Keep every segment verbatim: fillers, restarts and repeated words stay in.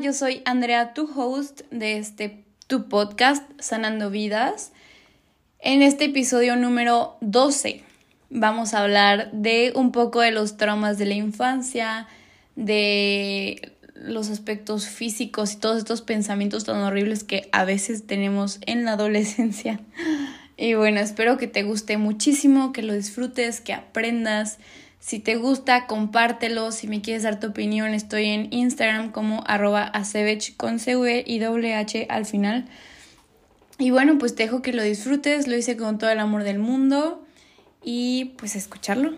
yo soy Andrea, tu host de este tu podcast Sanando Vidas. En este episodio número doce vamos a hablar de un poco de los traumas de la infancia, de los aspectos físicos y todos estos pensamientos tan horribles que a veces tenemos en la adolescencia. Y bueno, espero que te guste muchísimo, que lo disfrutes, que aprendas. Si te gusta, compártelo. Si me quieres dar tu opinión, estoy en Instagram como arroba acevech con C V y doble H al final. Y bueno, pues te dejo que lo disfrutes. Lo hice con todo el amor del mundo. Y pues a escucharlo.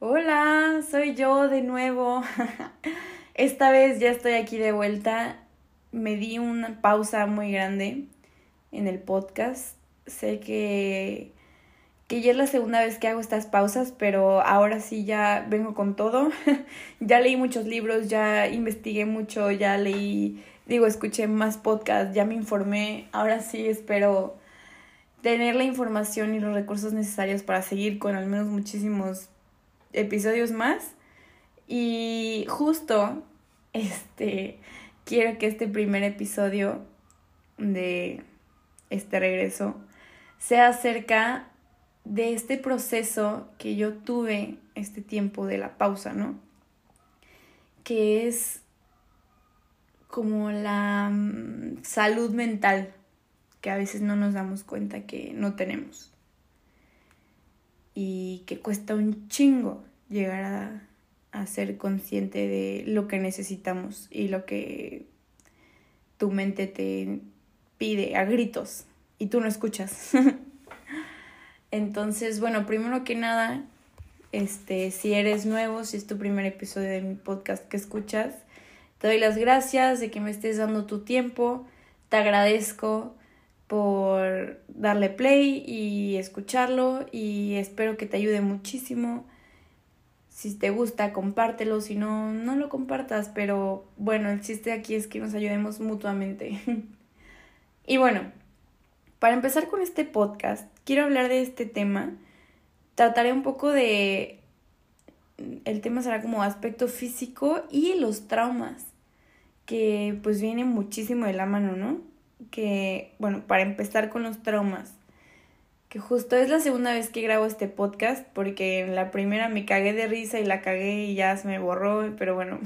Hola, soy yo de nuevo. Esta vez ya estoy aquí de vuelta. Me di una pausa muy grande en el podcast. Sé que, que ya es la segunda vez que hago estas pausas, pero ahora sí ya vengo con todo. Ya leí muchos libros, ya investigué mucho, ya leí, digo, escuché más podcasts, ya me informé. Ahora sí espero tener la información y los recursos necesarios para seguir con al menos muchísimos episodios más. Y justo, este... quiero que este primer episodio de este regreso sea acerca de este proceso que yo tuve este tiempo de la pausa, ¿no? Que es como la salud mental que a veces no nos damos cuenta que no tenemos y que cuesta un chingo llegar a... a ser consciente de lo que necesitamos y lo que tu mente te pide a gritos y tú no escuchas. Entonces, bueno, primero que nada, este, si eres nuevo, si es tu primer episodio de mi podcast que escuchas, te doy las gracias de que me estés dando tu tiempo. Te agradezco por darle play y escucharlo y espero que te ayude muchísimo. Si te gusta, compártelo. Si no, no lo compartas. Pero bueno, el chiste aquí es que nos ayudemos mutuamente. Y bueno, para empezar con este podcast, quiero hablar de este tema. Trataré un poco de... el tema será como aspecto físico y los traumas, que pues vienen muchísimo de la mano, ¿no? Que, bueno, para empezar con los traumas, que justo es la segunda vez que grabo este podcast, porque en la primera me cagué de risa y la cagué y ya se me borró, pero bueno.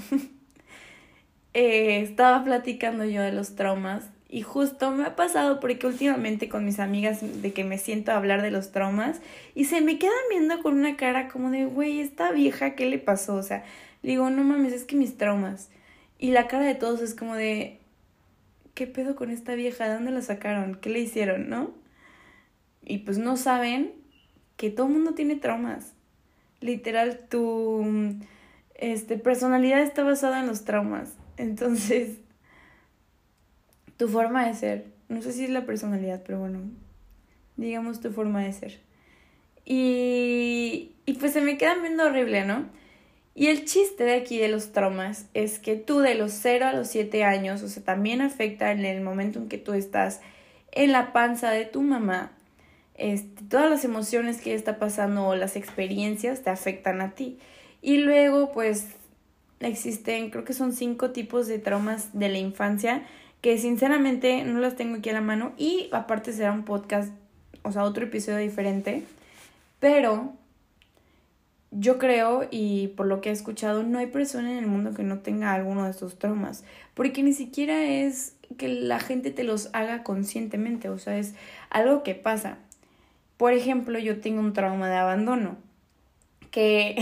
eh, estaba platicando yo de los traumas y justo me ha pasado porque últimamente con mis amigas de que me siento a hablar de los traumas y se me quedan viendo con una cara como de, güey, esta vieja, ¿qué le pasó? O sea, digo, no mames, es que mis traumas. Y la cara de todos es como de, ¿qué pedo con esta vieja? ¿De dónde la sacaron? ¿Qué le hicieron? ¿No? Y pues no saben que todo el mundo tiene traumas. Literal, tu este, personalidad está basada en los traumas. Entonces, tu forma de ser. No sé si es la personalidad, pero bueno, digamos tu forma de ser. Y, y pues se me quedan viendo horrible, ¿no? Y el chiste de aquí de los traumas es que tú de los cero a los siete años, o sea, también afecta en el momento en que tú estás en la panza de tu mamá. Este, todas las emociones que está pasando o las experiencias te afectan a ti. Y luego, pues, existen, creo que son cinco tipos de traumas de la infancia que sinceramente no las tengo aquí a la mano. Y aparte será un podcast, o sea, otro episodio diferente. Pero yo creo, y por lo que he escuchado, no hay persona en el mundo que no tenga alguno de estos traumas. Porque ni siquiera es que la gente te los haga conscientemente, o sea, es algo que pasa. Por ejemplo, yo tengo un trauma de abandono, que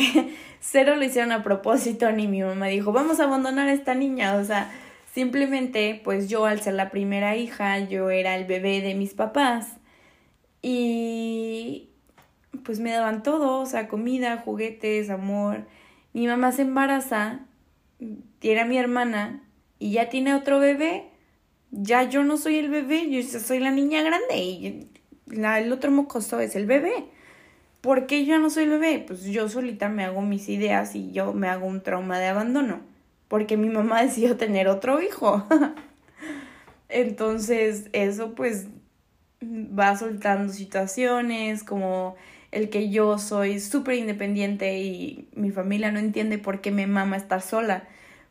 cero lo hicieron a propósito, ni mi mamá dijo, vamos a abandonar a esta niña, o sea, simplemente, pues yo al ser la primera hija, yo era el bebé de mis papás, y pues me daban todo, o sea, comida, juguetes, amor. Mi mamá se embaraza, era mi hermana, y ya tiene otro bebé, ya yo no soy el bebé, yo soy la niña grande, y... La, el otro mocoso es el bebé. ¿Por qué yo no soy el bebé? Pues yo solita me hago mis ideas y yo me hago un trauma de abandono. Porque mi mamá decidió tener otro hijo. Entonces, eso pues va soltando situaciones como el que yo soy súper independiente y mi familia no entiende por qué me mama estar sola.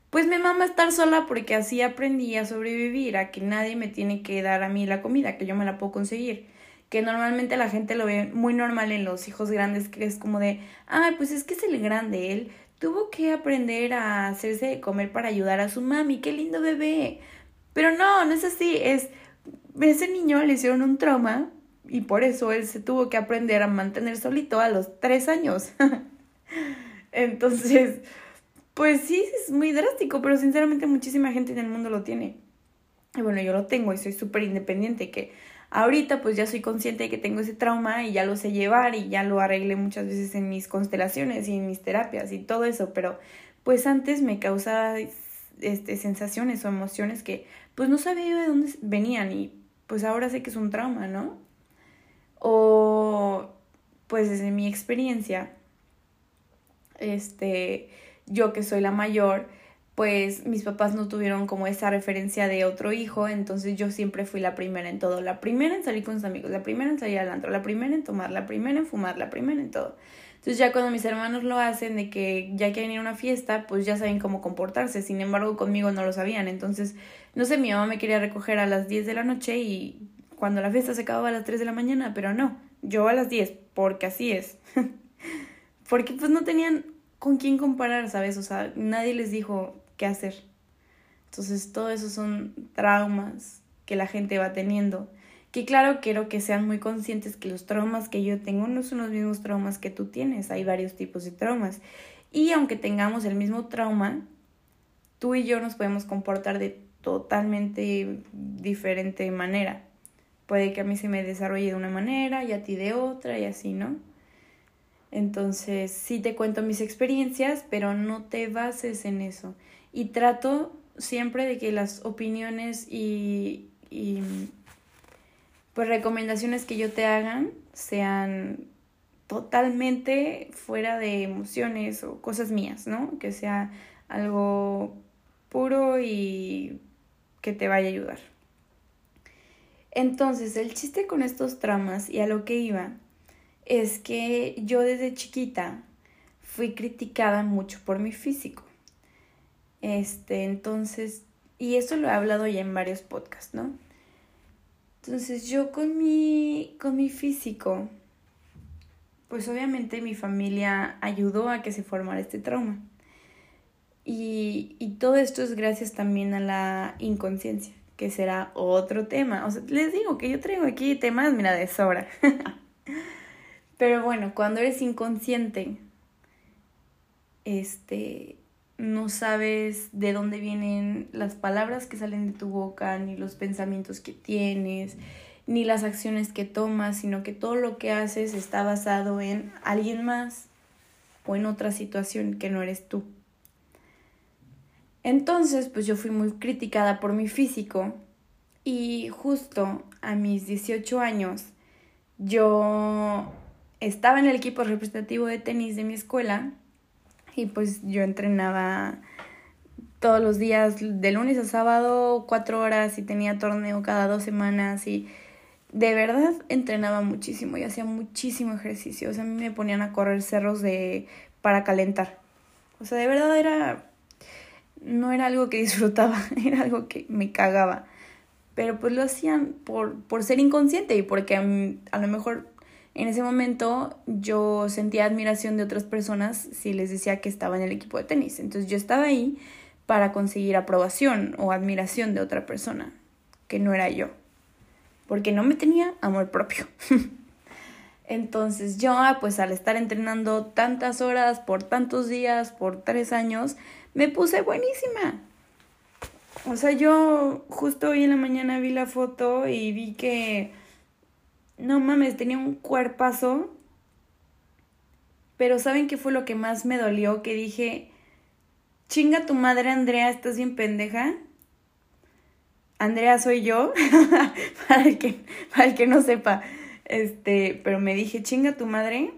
Pues me mama estar sola porque así aprendí a sobrevivir, a que nadie me tiene que dar a mí la comida, que yo me la puedo conseguir. Que normalmente la gente lo ve muy normal en los hijos grandes, que es como de, ah, pues es que es el grande, él tuvo que aprender a hacerse de comer para ayudar a su mami, qué lindo bebé. Pero no, no es así, es, ese niño le hicieron un trauma y por eso él se tuvo que aprender a mantener solito a los tres años. Entonces, pues sí, es muy drástico, pero sinceramente muchísima gente en el mundo lo tiene. Y bueno, yo lo tengo y soy súper independiente, que ahorita pues ya soy consciente de que tengo ese trauma y ya lo sé llevar y ya lo arreglé muchas veces en mis constelaciones y en mis terapias y todo eso, pero pues antes me causaba este, sensaciones o emociones que pues no sabía yo de dónde venían y pues ahora sé que es un trauma, ¿no? O pues desde mi experiencia, este... yo que soy la mayor, pues mis papás no tuvieron como esa referencia de otro hijo, entonces yo siempre fui la primera en todo, la primera en salir con sus amigos, la primera en salir al antro, la primera en tomar, la primera en fumar, la primera en todo. Entonces ya cuando mis hermanos lo hacen, de que ya quieren ir a una fiesta, pues ya saben cómo comportarse, sin embargo conmigo no lo sabían. Entonces, no sé, mi mamá me quería recoger a las diez de la noche y cuando la fiesta se acababa a las tres de la mañana, pero no, yo a las diez, porque así es. Porque pues no tenían con quién comparar, ¿sabes? O sea, nadie les dijo qué hacer. Entonces, todo eso son traumas que la gente va teniendo. Que claro, quiero que sean muy conscientes que los traumas que yo tengo no son los mismos traumas que tú tienes. Hay varios tipos de traumas. Y aunque tengamos el mismo trauma, tú y yo nos podemos comportar de totalmente diferente manera. Puede que a mí se me desarrolle de una manera y a ti de otra y así, ¿no? Entonces, sí te cuento mis experiencias, pero no te bases en eso. Y trato siempre de que las opiniones y, y pues recomendaciones que yo te hagan sean totalmente fuera de emociones o cosas mías, ¿no? Que sea algo puro y que te vaya a ayudar. Entonces, el chiste con estos traumas y a lo que iba es que yo desde chiquita fui criticada mucho por mi físico. Este, entonces, y eso lo he hablado ya en varios podcasts, ¿no? Entonces, yo con mi con mi físico, pues obviamente mi familia ayudó a que se formara este trauma. Y, y todo esto es gracias también a la inconsciencia, que será otro tema. O sea, les digo que yo traigo aquí temas, mira, de sobra. Pero bueno, cuando eres inconsciente, este, no sabes de dónde vienen las palabras que salen de tu boca, ni los pensamientos que tienes, ni las acciones que tomas, sino que todo lo que haces está basado en alguien más o en otra situación que no eres tú. Entonces, pues yo fui muy criticada por mi físico y justo a mis dieciocho años yo estaba en el equipo representativo de tenis de mi escuela y pues yo entrenaba todos los días, de lunes a sábado, cuatro horas y tenía torneo cada dos semanas y de verdad entrenaba muchísimo y hacía muchísimo ejercicio. O sea, a mí me ponían a correr cerros de para calentar. O sea, de verdad era no era algo que disfrutaba, era algo que me cagaba. Pero pues lo hacían por, por ser inconsciente y porque a, a lo mejor en ese momento yo sentía admiración de otras personas si les decía que estaba en el equipo de tenis. Entonces yo estaba ahí para conseguir aprobación o admiración de otra persona, que no era yo, porque no me tenía amor propio. Entonces yo, pues al estar entrenando tantas horas, por tantos días, por tres años, me puse buenísima. O sea, yo justo hoy en la mañana vi la foto y vi que no mames, tenía un cuerpazo, pero ¿saben qué fue lo que más me dolió? Que dije, chinga tu madre, Andrea, ¿estás bien pendeja? Andrea soy yo, para el que, para el que no sepa, este, pero me dije, chinga tu madre,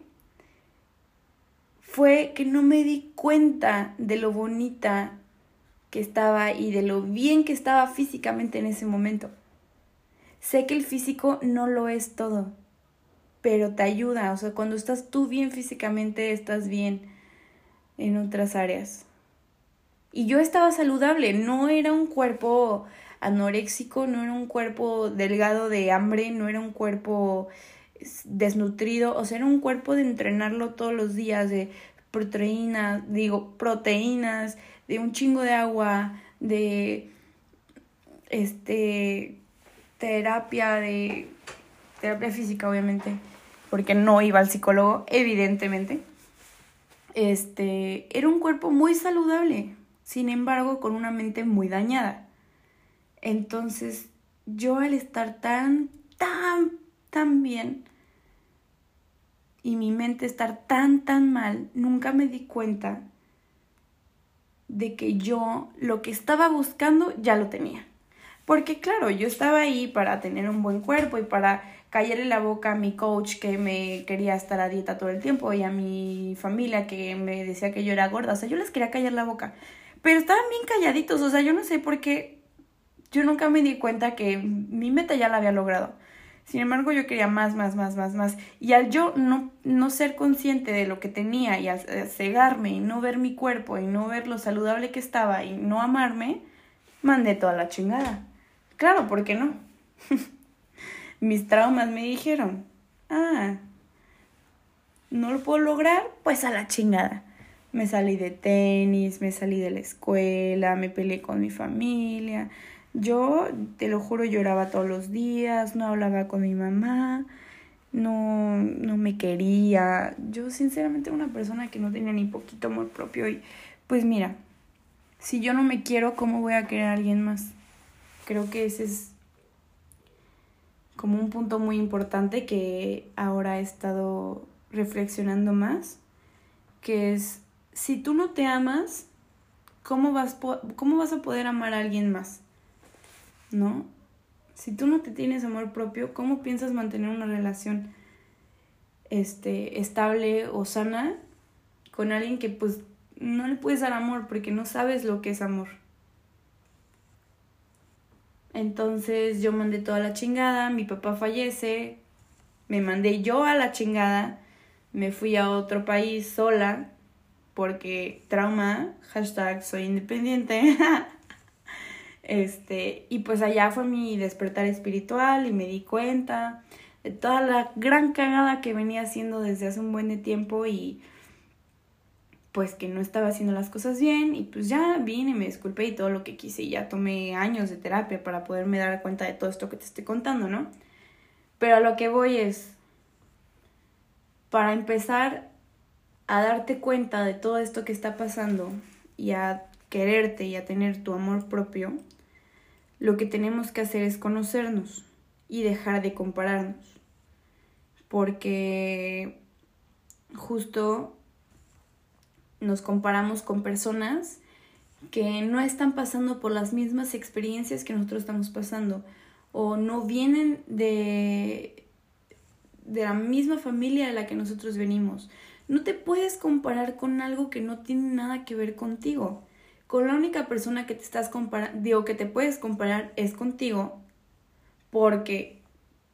fue que no me di cuenta de lo bonita que estaba y de lo bien que estaba físicamente en ese momento. Sé que el físico no lo es todo, pero te ayuda. O sea, cuando estás tú bien físicamente, estás bien en otras áreas. Y yo estaba saludable, no era un cuerpo anoréxico, no era un cuerpo delgado de hambre, no era un cuerpo desnutrido, o sea, era un cuerpo de entrenarlo todos los días, de proteínas, digo, proteínas, de un chingo de agua, de este terapia, de terapia física, obviamente, porque no iba al psicólogo, evidentemente. Este, era un cuerpo muy saludable, sin embargo, con una mente muy dañada. Entonces, yo al estar tan, tan, tan bien y mi mente estar tan, tan mal, nunca me di cuenta de que yo lo que estaba buscando ya lo tenía. Porque claro, yo estaba ahí para tener un buen cuerpo y para callarle la boca a mi coach que me quería estar a dieta todo el tiempo y a mi familia que me decía que yo era gorda. O sea, yo les quería callar la boca. Pero estaban bien calladitos. O sea, yo no sé por qué. Yo nunca me di cuenta que mi meta ya la había logrado. Sin embargo, yo quería más, más, más, más, más. Y al yo no, no ser consciente de lo que tenía y al cegarme y no ver mi cuerpo y no ver lo saludable que estaba y no amarme, mandé toda la chingada. Claro, ¿por qué no? Mis traumas me dijeron, ah, no lo puedo lograr, pues a la chingada. Me salí de tenis, me salí de la escuela, me peleé con mi familia. Yo, te lo juro, lloraba todos los días, no hablaba con mi mamá, no, no me quería. Yo, sinceramente, era una persona que no tenía ni poquito amor propio. Y pues mira, si yo no me quiero, ¿cómo voy a querer a alguien más? Creo que ese es como un punto muy importante que ahora he estado reflexionando más, que es, si tú no te amas, ¿cómo vas, po- cómo vas a poder amar a alguien más? ¿No? Si tú no te tienes amor propio, ¿cómo piensas mantener una relación este, estable o sana con alguien que pues no le puedes dar amor porque no sabes lo que es amor? Entonces yo mandé toda la chingada, mi papá fallece, me mandé yo a la chingada, me fui a otro país sola, porque trauma, hashtag soy independiente. este, y pues allá fue mi despertar espiritual y me di cuenta de toda la gran cagada que venía haciendo desde hace un buen de tiempo y pues que no estaba haciendo las cosas bien, y pues ya vine, me disculpé y todo lo que quise, y ya tomé años de terapia para poderme dar cuenta de todo esto que te estoy contando, ¿no? Pero a lo que voy es, para empezar a darte cuenta de todo esto que está pasando, y a quererte y a tener tu amor propio, lo que tenemos que hacer es conocernos y dejar de compararnos, porque justo nos comparamos con personas que no están pasando por las mismas experiencias que nosotros estamos pasando, o no vienen de, de la misma familia de la que nosotros venimos. No te puedes comparar con algo que no tiene nada que ver contigo. Con la única persona que te estás comparando, digo, que te puedes comparar es contigo, porque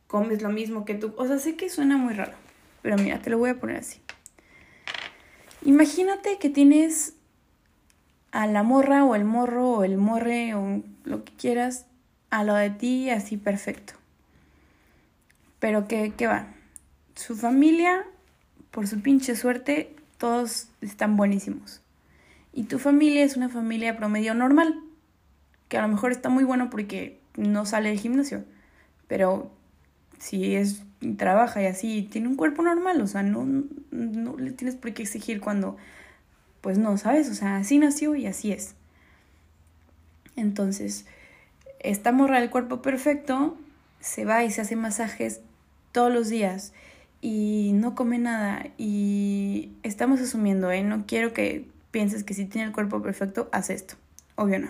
comes lo mismo que tú. O sea, sé que suena muy raro, pero mira, te lo voy a poner así. Imagínate que tienes a la morra o el morro o el morre o lo que quieras a lo de ti así perfecto. Pero ¿qué, qué va? Su familia, por su pinche suerte, todos están buenísimos. Y tu familia es una familia promedio normal, que a lo mejor está muy bueno porque no sale del gimnasio, pero si es... y trabaja y así, tiene un cuerpo normal, o sea, no, no le tienes por qué exigir cuando, pues no, ¿sabes? O sea, así nació y así es. Entonces, esta morra del cuerpo perfecto se va y se hace masajes todos los días y no come nada, y estamos asumiendo, ¿eh? No quiero que pienses que si tiene el cuerpo perfecto, haz esto, obvio no.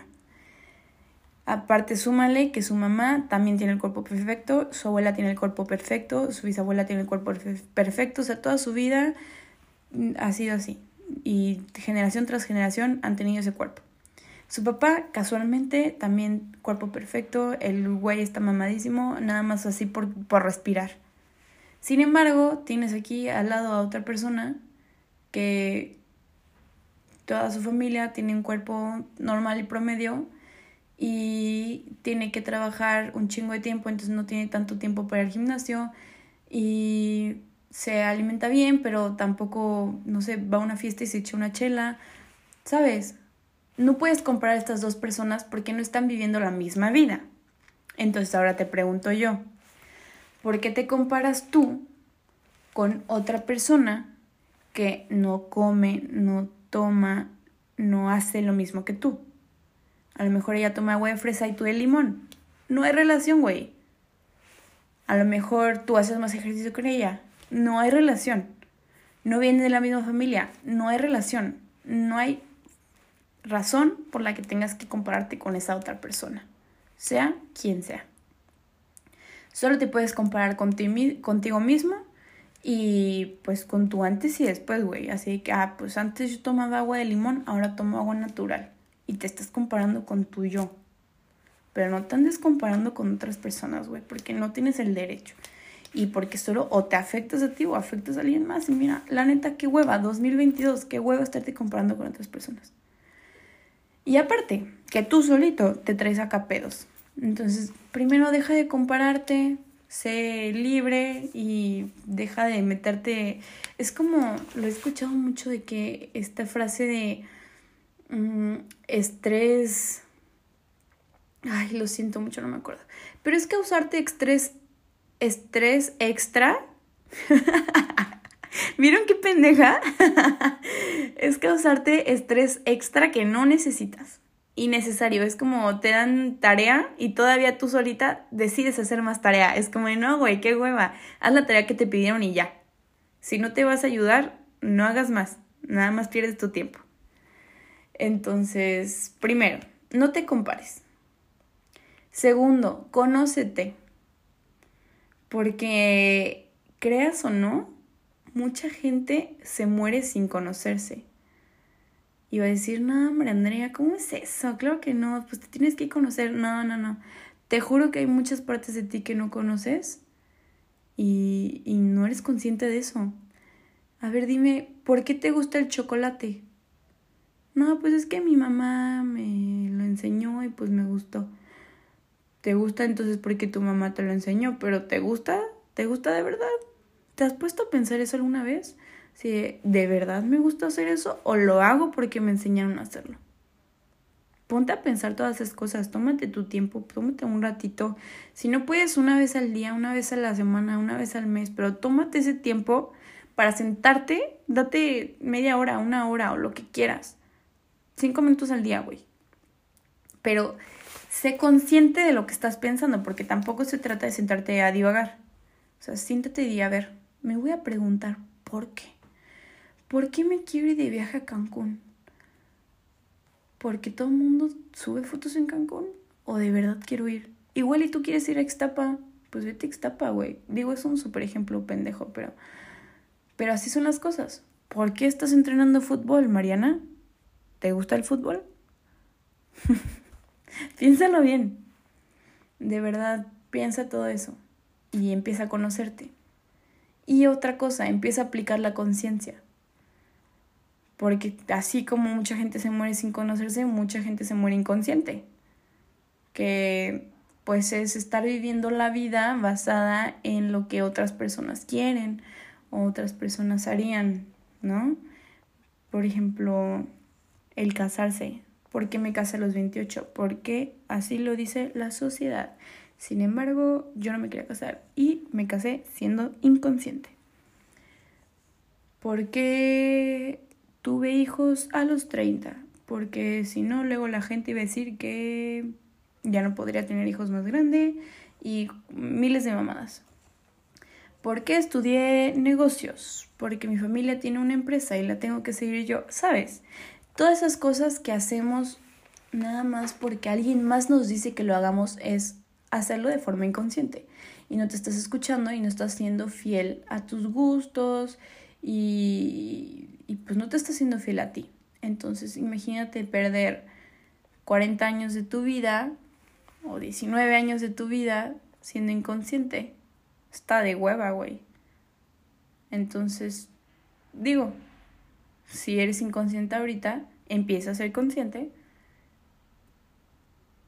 Aparte, súmale que su mamá también tiene el cuerpo perfecto, su abuela tiene el cuerpo perfecto, su bisabuela tiene el cuerpo perfecto. O sea, toda su vida ha sido así. Y generación tras generación han tenido ese cuerpo. Su papá, casualmente, también cuerpo perfecto. El güey está mamadísimo, nada más así por, por respirar. Sin embargo, tienes aquí al lado a otra persona que toda su familia tiene un cuerpo normal y promedio y tiene que trabajar un chingo de tiempo, entonces no tiene tanto tiempo para el gimnasio y se alimenta bien, pero tampoco, no sé, va a una fiesta y se echa una chela, ¿sabes? No puedes comparar a estas dos personas porque no están viviendo la misma vida. Entonces ahora te pregunto yo, ¿por qué te comparas tú con otra persona que no come, no toma, no hace lo mismo que tú? A lo mejor ella toma agua de fresa y tú de limón. No hay relación, güey. A lo mejor tú haces más ejercicio que ella. No hay relación. No viene de la misma familia. No hay relación. No hay razón por la que tengas que compararte con esa otra persona, sea quien sea. Solo te puedes comparar contigo mismo y pues con tu antes y después, güey. Así que, ah, pues antes yo tomaba agua de limón, ahora tomo agua natural. Y te estás comparando con tu yo. Pero no te andes comparando con otras personas, güey, porque no tienes el derecho. Y porque solo o te afectas a ti o afectas a alguien más. Y mira, la neta, qué hueva, dos mil veintidós, qué hueva estarte comparando con otras personas. Y aparte, que tú solito te traes acá pedos. Entonces, primero deja de compararte, sé libre y deja de meterte. Es como, lo he escuchado mucho de que esta frase de um, estrés, ay, lo siento mucho, no me acuerdo, pero es causarte estrés, estrés extra. ¿Vieron qué pendeja? Es causarte estrés extra que no necesitas. Innecesario, es como te dan tarea y todavía tú solita decides hacer más tarea. Es como, no, güey, qué hueva, haz la tarea que te pidieron y ya. Si no te vas a ayudar, no hagas más, nada más pierdes tu tiempo. Entonces, primero, no te compares. Segundo, conócete. Porque, creas o no, mucha gente se muere sin conocerse. Y va a decir, no, hombre, Andrea, ¿cómo es eso? Claro que no, pues te tienes que conocer. No, no, no. Te juro que hay muchas partes de ti que no conoces y, y no eres consciente de eso. A ver, dime, ¿por qué te gusta el chocolate? No, pues es que mi mamá me lo enseñó y pues me gustó. ¿Te gusta entonces porque tu mamá te lo enseñó? ¿Pero te gusta? ¿Te gusta de verdad? ¿Te has puesto a pensar eso alguna vez? Si de verdad me gusta hacer eso o lo hago porque me enseñaron a hacerlo. Ponte a pensar todas esas cosas, tómate tu tiempo, tómate un ratito. Si no puedes una vez al día, una vez a la semana, una vez al mes, pero tómate ese tiempo para sentarte, date media hora, una hora o lo que quieras. Cinco minutos al día, güey. Pero sé consciente de lo que estás pensando porque tampoco se trata de sentarte a divagar. O sea, siéntate y di, a ver, me voy a preguntar, ¿por qué? ¿Por qué me quiero ir de viaje a Cancún? ¿Porque todo el mundo sube fotos en Cancún? ¿O de verdad quiero ir? Igual y tú quieres ir a Ixtapa, pues vete a Ixtapa, güey. Digo, es un súper ejemplo pendejo, pero... Pero así son las cosas. ¿Por qué estás entrenando fútbol, Mariana? ¿Te gusta el fútbol? Piénsalo bien. De verdad, piensa todo eso. Y empieza a conocerte. Y otra cosa, empieza a aplicar la conciencia. Porque así como mucha gente se muere sin conocerse, mucha gente se muere inconsciente. Que pues es estar viviendo la vida basada en lo que otras personas quieren o otras personas harían, ¿no? Por ejemplo, el casarse. ¿Por qué me casé a los veintiocho? Porque así lo dice la sociedad. Sin embargo, yo no me quería casar y me casé siendo inconsciente. ¿Por qué...? Tuve hijos a los treinta, porque si no, luego la gente iba a decir que ya no podría tener hijos más grandes y miles de mamadas. ¿Por qué estudié negocios? Porque mi familia tiene una empresa y la tengo que seguir yo, ¿sabes? Todas esas cosas que hacemos nada más porque alguien más nos dice que lo hagamos es hacerlo de forma inconsciente. Y no te estás escuchando y no estás siendo fiel a tus gustos y... Y pues no te estás siendo fiel a ti. Entonces imagínate perder cuarenta años de tu vida o diecinueve años de tu vida siendo inconsciente. Está de hueva, güey. Entonces, digo, si eres inconsciente ahorita, empieza a ser consciente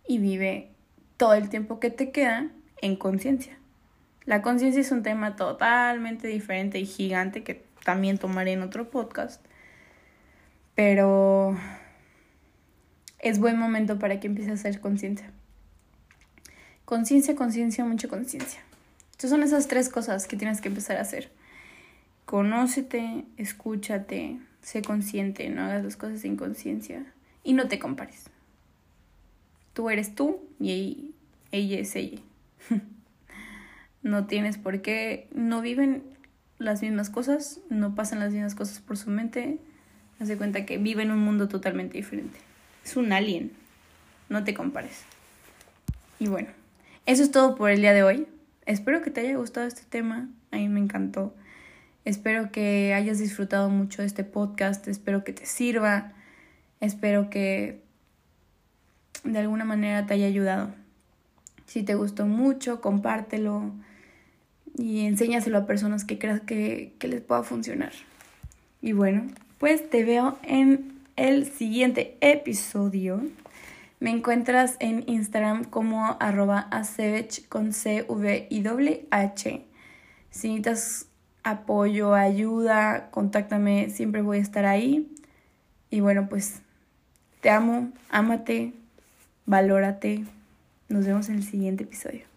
y vive todo el tiempo que te queda en conciencia. La conciencia es un tema totalmente diferente y gigante que también tomaré en otro podcast. Pero es buen momento para que empieces a hacer conciencia. Conciencia, conciencia, mucha conciencia. Estas son esas tres cosas que tienes que empezar a hacer. Conócete, escúchate, sé consciente, no hagas las cosas sin conciencia y no te compares. Tú eres tú y ella es ella. No tienes por qué, no viven las mismas cosas, no pasan las mismas cosas por su mente. Haz de cuenta que vive en un mundo totalmente diferente. Es un alien. No te compares. Y bueno, eso es todo por el día de hoy. Espero que te haya gustado este tema. A mí me encantó. Espero que hayas disfrutado mucho de este podcast. Espero que te sirva. Espero que de alguna manera te haya ayudado. Si te gustó mucho, compártelo y enséñaselo a personas que creas que, que les pueda funcionar. Y bueno, pues te veo en el siguiente episodio. Me encuentras en Instagram como arroba acevich con C V I H. Si necesitas apoyo, ayuda, contáctame, siempre voy a estar ahí. Y bueno, pues te amo, ámate, valórate. Nos vemos en el siguiente episodio.